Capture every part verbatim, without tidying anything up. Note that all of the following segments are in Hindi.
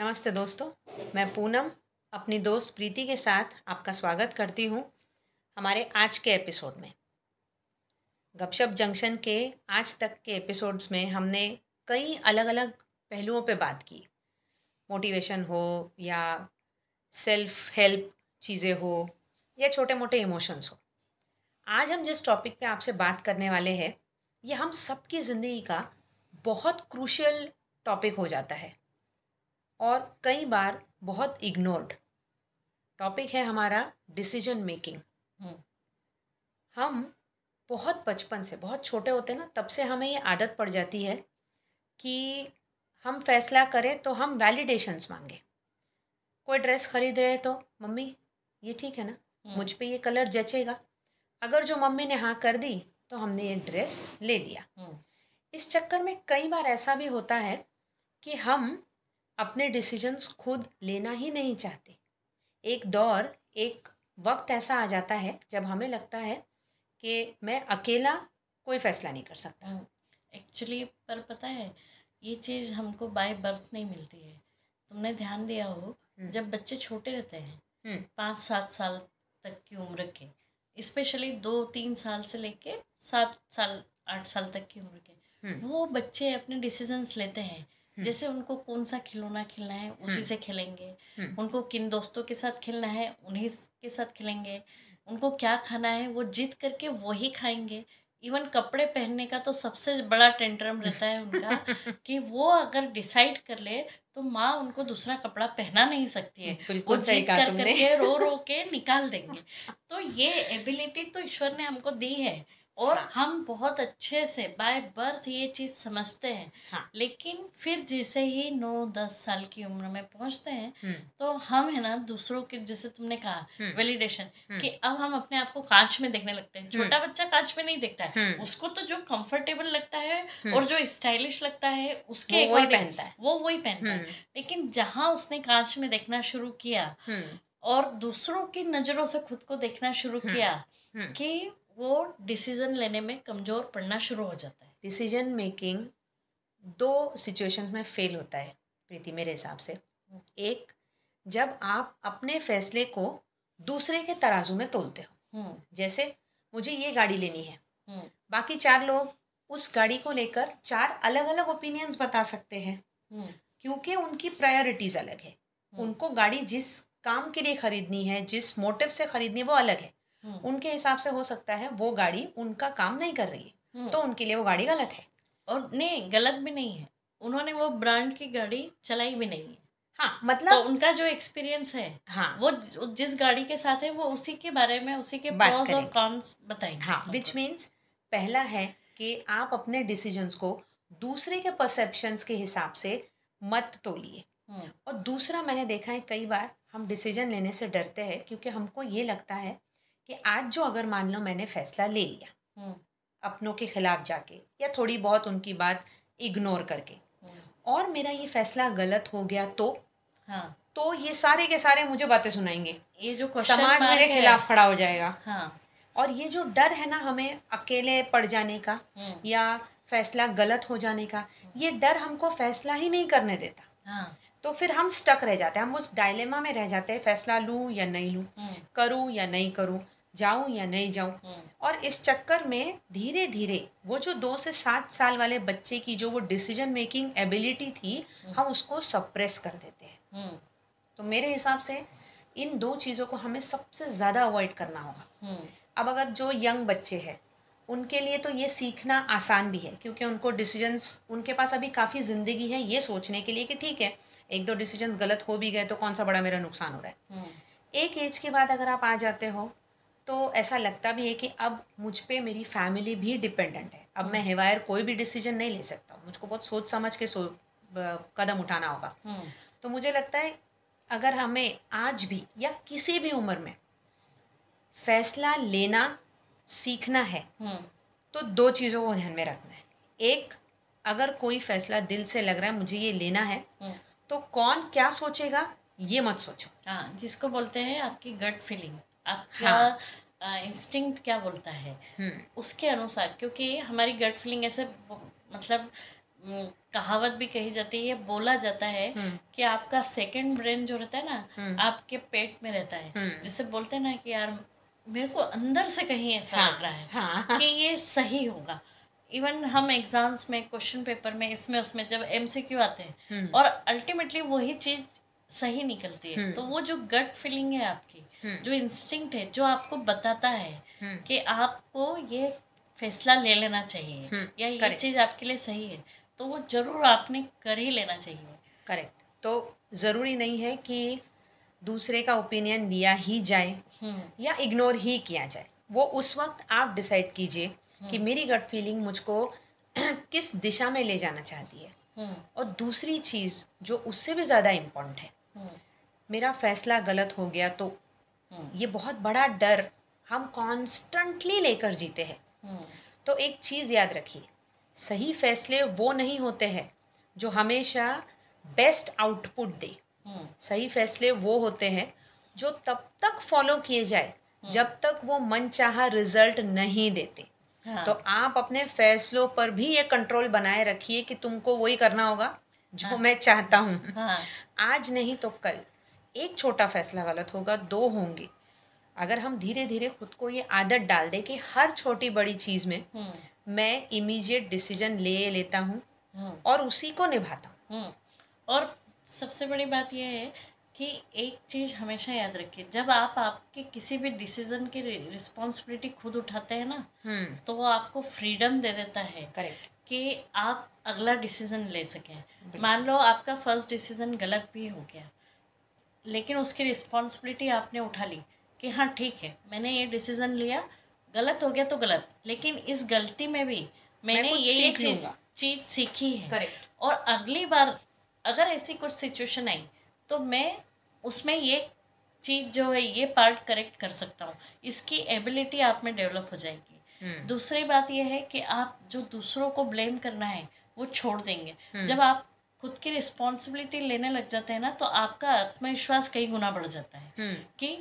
नमस्ते दोस्तों, मैं पूनम अपनी दोस्त प्रीति के साथ आपका स्वागत करती हूँ हमारे आज के एपिसोड में। गपशप जंक्शन के आज तक के एपिसोड्स में हमने कई अलग अलग पहलुओं पे बात की। मोटिवेशन हो या सेल्फ हेल्प चीज़ें हो या छोटे मोटे इमोशंस हो, आज हम जिस टॉपिक पे आपसे बात करने वाले हैं ये हम सबकी ज़िंदगी का बहुत क्रूशियल टॉपिक हो जाता है और कई बार बहुत इग्नोर्ड टॉपिक है हमारा डिसीजन मेकिंग। हम बहुत बचपन से, बहुत छोटे होते हैं ना, तब से हमें ये आदत पड़ जाती है कि हम फैसला करें तो हम वैलिडेशंस मांगे। कोई ड्रेस खरीद रहे तो मम्मी ये ठीक है ना, मुझ पे ये कलर जचेगा, अगर जो मम्मी ने हाँ कर दी तो हमने ये ड्रेस ले लिया। इस चक्कर में कई बार ऐसा भी होता है कि हम अपने डिसीजंस खुद लेना ही नहीं चाहते। एक दौर, एक वक्त ऐसा आ जाता है जब हमें लगता है कि मैं अकेला कोई फैसला नहीं कर सकता। एक्चुअली पर पता है ये चीज़ हमको बाय बर्थ नहीं मिलती है। तुमने ध्यान दिया हो, जब बच्चे छोटे रहते हैं पाँच सात साल तक की उम्र के, स्पेशली दो तीन साल से लेके सात साल आठ साल तक की उम्र के, वो बच्चे अपने डिसीजंस लेते हैं। जैसे उनको कौन सा खिलौना खेलना है उसी से खेलेंगे, उनको किन दोस्तों के साथ खेलना है उन्हीं के साथ खेलेंगे, उनको क्या खाना है वो जिद करके वही खाएंगे। इवन कपड़े पहनने का तो सबसे बड़ा टेंट्रम रहता है उनका कि वो अगर डिसाइड कर ले तो माँ उनको दूसरा कपड़ा पहना नहीं सकती है, वो जिद कर करके रो रो के निकाल देंगे। तो ये एबिलिटी तो ईश्वर ने हमको दी है और हम बहुत अच्छे से बाय बर्थ ये चीज़ समझते हैं। हाँ। लेकिन फिर जैसे ही नौ दस साल की उम्र में पहुंचते हैं तो हम है ना दूसरों के, जैसे तुमने कहा वैलिडेशन, कि अब हम अपने आप को कांच में देखने लगते हैं। छोटा बच्चा कांच में नहीं देखता है, उसको तो जो कंफर्टेबल लगता है और जो स्टाइलिश लगता है उसके वो वही पहनता है, वो वही पहनता है। लेकिन जहाँ उसने कांच में देखना शुरू किया और दूसरों की नज़रों से खुद को देखना शुरू किया कि वो डिसीजन लेने में कमज़ोर पड़ना शुरू हो जाता है। डिसीजन मेकिंग दो सिचुएशंस में फेल होता है प्रीति, मेरे हिसाब से। एक, जब आप अपने फैसले को दूसरे के तराजू में तोलते हो। जैसे मुझे ये गाड़ी लेनी है, बाकी चार लोग उस गाड़ी को लेकर चार अलग अलग ओपिनियंस बता सकते हैं क्योंकि उनकी प्रायोरिटीज अलग है। उनको गाड़ी जिस काम के लिए खरीदनी है, जिस मोटिव से खरीदनी है वो अलग है। उनके हिसाब से हो सकता है वो गाड़ी उनका काम नहीं कर रही है तो उनके लिए वो गाड़ी गलत है। और नहीं, गलत भी नहीं है, उन्होंने वो ब्रांड की गाड़ी चलाई भी नहीं है। हाँ, मतलब तो उनका जो एक्सपीरियंस है, हाँ, वो जिस गाड़ी के साथ है वो उसी के बारे में, उसी के प्रोस और कॉन्स बताएंगे। हाँ, विच मीन्स पहला है कि आप अपने डिसीजंस को दूसरे के परसेप्शंस के हिसाब से मत तोलिए। और दूसरा, मैंने देखा है कई बार हम डिसीजन लेने से डरते हैं क्योंकि हमको ये लगता है कि आज जो, अगर मान लो मैंने फैसला ले लिया अपनों के खिलाफ जाके या थोड़ी बहुत उनकी बात इग्नोर करके, और मेरा ये फैसला गलत हो गया तो हाँ, तो ये सारे के सारे मुझे बातें सुनाएंगे, ये जो समाज मेरे खिलाफ खड़ा हो जाएगा। हाँ। और ये जो डर है ना हमें अकेले पड़ जाने का या फैसला गलत हो जाने का, ये डर हमको फैसला ही नहीं करने देता। हाँ। तो फिर हम स्टक रह जाते हैं, हम उस डायलेमा में रह जाते हैं, फैसला लूँ या नहीं लूँ, करूँ या नहीं करूँ, जाऊं या नहीं जाऊं। और इस चक्कर में धीरे धीरे वो जो दो से सात साल वाले बच्चे की जो वो डिसीजन मेकिंग एबिलिटी थी, हम उसको सप्रेस कर देते हैं। तो मेरे हिसाब से इन दो चीज़ों को हमें सबसे ज़्यादा अवॉइड करना होगा। अब अगर जो यंग बच्चे हैं उनके लिए तो ये सीखना आसान भी है क्योंकि उनको डिसीजंस, उनके पास अभी काफ़ी ज़िंदगी है ये सोचने के लिए कि ठीक है एक दो डिसीजंस गलत हो भी गए तो कौन सा बड़ा मेरा नुकसान हो रहा है। एक एज के बाद अगर आप आ जाते हो तो ऐसा लगता भी है कि अब मुझ पे मेरी फैमिली भी डिपेंडेंट है, अब मैं हेवायर कोई भी डिसीजन नहीं ले सकता हूँ, मुझको बहुत सोच समझ के सो कदम उठाना होगा। तो मुझे लगता है अगर हमें आज भी या किसी भी उम्र में फैसला लेना सीखना है तो दो चीज़ों को ध्यान में रखना है। एक, अगर कोई फैसला दिल से लग रहा है मुझे ये लेना है तो कौन क्या सोचेगा ये मत सोचो। हाँ, जिसको बोलते हैं आपकी गट फीलिंग, आपका हाँ, इंस्टिंक्ट क्या बोलता है उसके अनुसार, क्योंकि हमारी गट फीलिंग ऐसे मतलब कहावत भी कही जाती है, बोला जाता है कि आपका सेकंड ब्रेन जो रहता है ना आपके पेट में रहता है, जिसे बोलते हैं ना कि यार मेरे को अंदर से कहीं ऐसा लग रहा है हाँ, कि ये सही होगा। इवन हम एग्जाम्स में, क्वेश्चन पेपर में, इसमें उसमें जब एमसीक्यू आते हैं और अल्टीमेटली वही चीज सही निकलती है, तो वो जो गट फीलिंग है आपकी, जो इंस्टिंक्ट है, जो आपको बताता है कि आपको ये फैसला ले लेना चाहिए या ये चीज आपके लिए सही है, तो वो जरूर आपने कर ही लेना चाहिए। करेक्ट। तो ज़रूरी नहीं है कि दूसरे का ओपिनियन लिया ही जाए या इग्नोर ही किया जाए। वो उस वक्त आप डिसाइड कीजिए कि मेरी गट फीलिंग मुझको किस दिशा में ले जाना चाहती है। और दूसरी चीज़ जो उससे भी ज़्यादा इम्पोर्टेंट है, मेरा फैसला गलत हो गया तो, ये बहुत बड़ा डर हम कॉन्स्टेंटली लेकर जीते हैं। तो एक चीज़ याद रखिए, सही फैसले वो नहीं होते हैं जो हमेशा बेस्ट आउटपुट दे। सही फैसले वो होते हैं जो तब तक फॉलो किए जाए जब तक वो मनचाहा रिजल्ट नहीं देते। हाँ। तो आप अपने फैसलों पर भी ये कंट्रोल बनाए रखिए कि तुमको वही करना होगा जो हाँ। मैं चाहता हूँ। हाँ। आज नहीं तो कल एक छोटा फैसला गलत होगा, दो होंगे। अगर हम धीरे धीरे खुद को ये आदत डाल दें कि हर छोटी बड़ी चीज़ में मैं इमीडिएट डिसीजन ले लेता हूँ और उसी को निभाता हूँ। और सबसे बड़ी बात यह है कि एक चीज़ हमेशा याद रखिए, जब आप आपके किसी भी डिसीजन की रिस्पॉन्सिबिलिटी खुद उठाते हैं ना, तो वो आपको फ्रीडम दे देता है। करेक्ट। कि आप अगला डिसीजन ले सकें। मान लो आपका फर्स्ट डिसीजन गलत भी हो गया, लेकिन उसकी रिस्पॉन्सिबिलिटी आपने उठा ली कि हाँ ठीक है, मैंने ये डिसीजन लिया, गलत हो गया तो गलत, लेकिन इस गलती में भी मैंने मैं ये चीज चीज सीखी है। करेक्ट। और अगली बार अगर ऐसी कुछ सिचुएशन आई तो मैं उसमें ये चीज़ जो है ये पार्ट करेक्ट कर सकता हूँ, इसकी एबिलिटी आप में डेवलप हो जाएगी। दूसरी बात यह है कि आप जो दूसरों को ब्लेम करना है वो छोड़ देंगे। जब आप खुद की रिस्पॉन्सिबिलिटी लेने लग जाते हैं ना, तो आपका आत्मविश्वास कई गुना बढ़ जाता है कि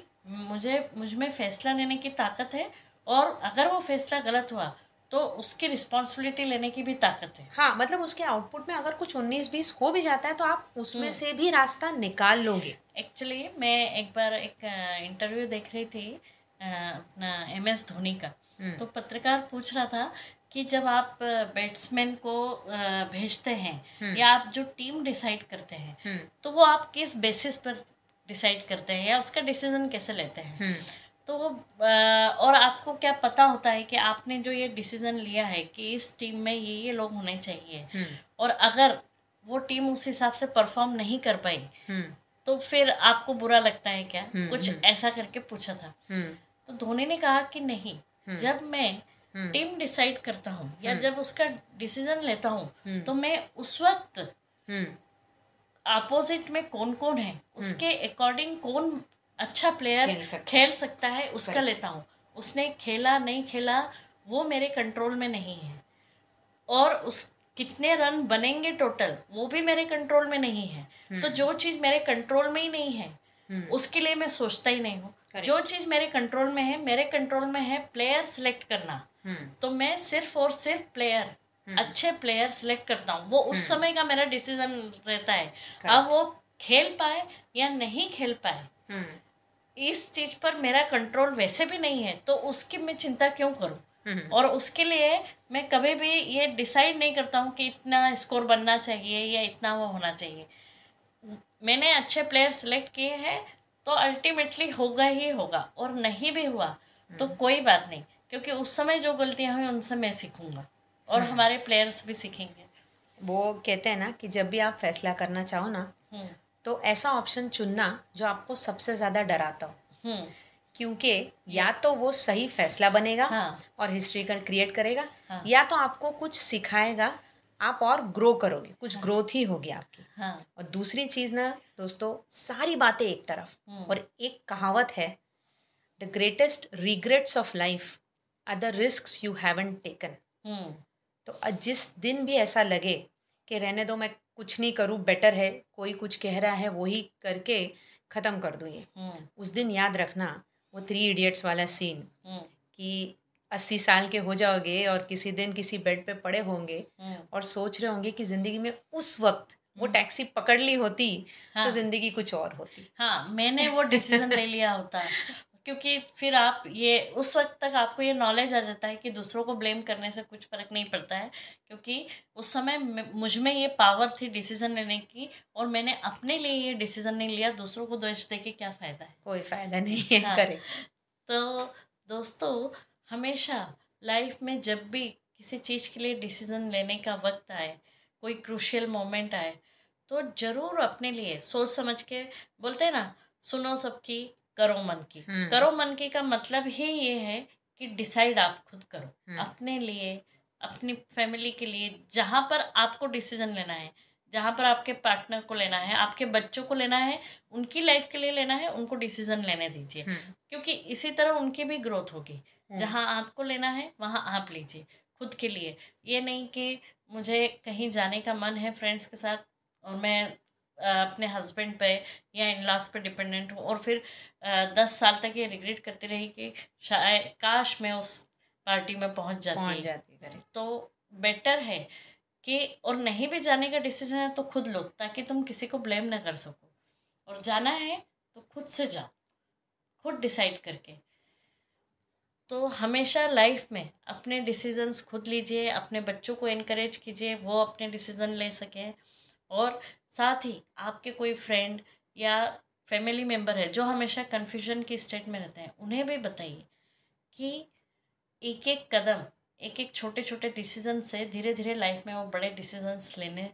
मुझे मुझ में फैसला लेने की ताकत है, और अगर वो फैसला गलत हुआ तो उसकी रिस्पॉन्सिबिलिटी लेने की भी ताकत है। हाँ, मतलब उसके आउटपुट में अगर कुछ उन्नीस बीस हो भी जाता है तो आप उसमें से भी रास्ता निकाल लोगे। एक्चुअली मैं एक बार एक इंटरव्यू देख रही थी अपना एम एस धोनी का, तो पत्रकार पूछ रहा था कि जब आप बैट्समैन को भेजते हैं या आप जो टीम डिसाइड करते हैं तो वो आप किस बेसिस पर डिसाइड करते हैं या उसका डिसीजन कैसे लेते हैं, तो वो और आपको क्या पता होता है कि आपने जो ये डिसीजन लिया है कि इस टीम में ये ये लोग होने चाहिए, और अगर वो टीम उस हिसाब से परफॉर्म नहीं कर पाई तो फिर आपको बुरा लगता है क्या, कुछ ऐसा करके पूछा था। तो धोनी ने कहा कि नहीं, जब मैं टीम डिसाइड करता हूँ या जब उसका डिसीजन लेता हूँ तो मैं उस वक्त अपोजिट में कौन कौन है उसके अकॉर्डिंग कौन अच्छा प्लेयर खेल सकता, खेल सकता है उसका लेता हूँ। उसने खेला नहीं खेला वो मेरे कंट्रोल में नहीं है, और उस कितने रन बनेंगे टोटल वो भी मेरे कंट्रोल में नहीं है। तो जो चीज़ मेरे कंट्रोल में ही नहीं है उसके लिए मैं सोचता ही नहीं हूँ। जो चीज़ मेरे कंट्रोल में है, मेरे कंट्रोल में है प्लेयर सिलेक्ट करना, तो मैं सिर्फ और सिर्फ प्लेयर, अच्छे प्लेयर सिलेक्ट करता हूँ। वो उस समय का मेरा डिसीजन रहता है। अब वो खेल पाए या नहीं खेल पाए, इस चीज पर मेरा कंट्रोल वैसे भी नहीं है, तो उसकी मैं चिंता क्यों करूं। और उसके लिए मैं कभी भी ये डिसाइड नहीं करता हूं कि इतना स्कोर बनना चाहिए या इतना वो होना चाहिए। मैंने अच्छे प्लेयर सिलेक्ट किए हैं तो अल्टीमेटली होगा ही होगा, और नहीं भी हुआ तो कोई बात नहीं, क्योंकि उस समय जो गलतियां हुई उनसे मैं सीखूंगा और हमारे प्लेयर्स भी सीखेंगे। वो कहते हैं ना कि जब भी आप फैसला करना चाहो ना तो ऐसा ऑप्शन चुनना जो आपको सबसे ज़्यादा डराता हो, क्योंकि या तो वो सही फैसला बनेगा हाँ। और हिस्ट्री कर क्रिएट करेगा हाँ। या तो आपको कुछ सिखाएगा, आप और ग्रो करोगे, कुछ हाँ। ग्रोथ ही होगी आपकी हाँ। और दूसरी चीज़ ना दोस्तों, सारी बातें एक तरफ। और एक कहावत है, the greatest regrets of life are the risk you haven't taken. तो जिस दिन भी ऐसा लगे कि रहने दो, मैं कुछ नहीं करूँ, बेटर है कोई कुछ कह रहा है वही करके ख़त्म कर दूँ, ये उस दिन याद रखना वो थ्री इडियट्स वाला सीन कि अस्सी साल के हो जाओगे और किसी दिन किसी बेड पे पड़े होंगे और सोच रहे होंगे कि जिंदगी में उस वक्त वो टैक्सी पकड़ ली होती हाँ, तो जिंदगी कुछ और होती। हाँ, मैंने वो डिसीजन ले लिया होता है, क्योंकि फिर आप ये उस वक्त तक आपको ये नॉलेज आ जाता है कि दूसरों को ब्लेम करने से कुछ फ़र्क नहीं पड़ता है, क्योंकि उस समय मुझ में ये पावर थी डिसीज़न लेने की और मैंने अपने लिए ये डिसीज़न नहीं लिया। दूसरों को दोष दे के क्या फ़ायदा है, कोई फ़ायदा नहीं है। हाँ, करे तो दोस्तों, हमेशा लाइफ में जब भी किसी चीज़ के लिए डिसीज़न लेने का वक्त आए, कोई क्रूशियल मोमेंट आए, तो ज़रूर अपने लिए सोच समझ के, बोलते हैं ना, सुनो सबकी करो मन की। करो मन की का मतलब ही ये है कि डिसाइड आप खुद करो, अपने लिए, अपनी फैमिली के लिए। जहाँ पर आपको डिसीजन लेना है, जहाँ पर आपके पार्टनर को लेना है, आपके बच्चों को लेना है, उनकी लाइफ के लिए लेना है, उनको डिसीजन लेने दीजिए, क्योंकि इसी तरह उनकी भी ग्रोथ होगी। जहाँ आपको लेना है वहाँ आप लीजिए खुद के लिए। ये नहीं कि मुझे कहीं जाने का मन है फ्रेंड्स के साथ और मैं अपने हस्बैंड पे या इन-लॉज पे डिपेंडेंट हूँ और फिर दस साल तक ये रिग्रेट करती रही कि शायद काश मैं उस पार्टी में पहुँच जाती पहुँच जाती करें। तो बेटर है कि, और नहीं भी जाने का डिसीजन है तो खुद लो, ताकि तुम किसी को ब्लेम ना कर सको। और जाना है तो खुद से जाओ, खुद डिसाइड करके। तो हमेशा लाइफ में अपने डिसीजंस खुद लीजिए, अपने बच्चों को इनकरेज कीजिए वो अपने डिसीजन ले सकें, और साथ ही आपके कोई फ्रेंड या फैमिली मेम्बर है जो हमेशा कन्फ्यूजन की स्टेट में रहते हैं, उन्हें भी बताइए कि एक एक कदम, एक एक छोटे छोटे डिसीजन से धीरे धीरे लाइफ में वो बड़े डिसीजंस लेने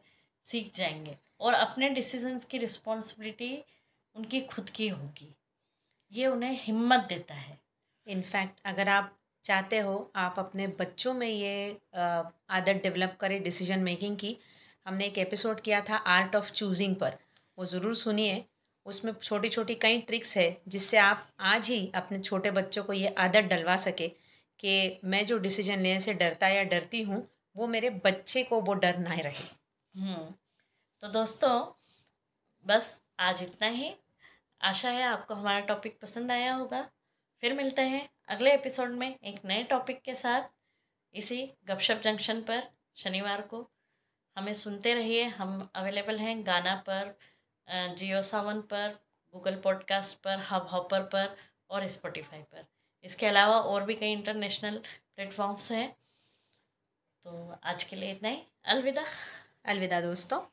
सीख जाएंगे और अपने डिसीजंस की रिस्पॉन्सिबिलिटी उनकी खुद की होगी। ये उन्हें हिम्मत देता है। इनफैक्ट अगर आप चाहते हो आप अपने बच्चों में ये आदत डेवलप करें डिसीजन मेकिंग की, हमने एक एपिसोड किया था आर्ट ऑफ चूजिंग पर, वो ज़रूर सुनिए। उसमें छोटी छोटी कई ट्रिक्स है जिससे आप आज ही अपने छोटे बच्चों को ये आदत डलवा सके कि मैं जो डिसीजन लेने से डरता या डरती हूँ वो मेरे बच्चे को वो डर ना रहे। तो दोस्तों, बस आज इतना ही। आशा है आपको हमारा टॉपिक पसंद आया होगा। फिर मिलते हैं अगले एपिसोड में एक नए टॉपिक के साथ, इसी गपशप जंक्शन पर शनिवार को। हमें सुनते रहिए। हम अवेलेबल हैं गाना पर, जियो सावन पर, गूगल पॉडकास्ट पर, हब हॉपर पर और स्पॉटिफाई पर। इसके अलावा और भी कई इंटरनेशनल प्लेटफॉर्म्स हैं। तो आज के लिए इतना ही। अलविदा। अलविदा दोस्तों।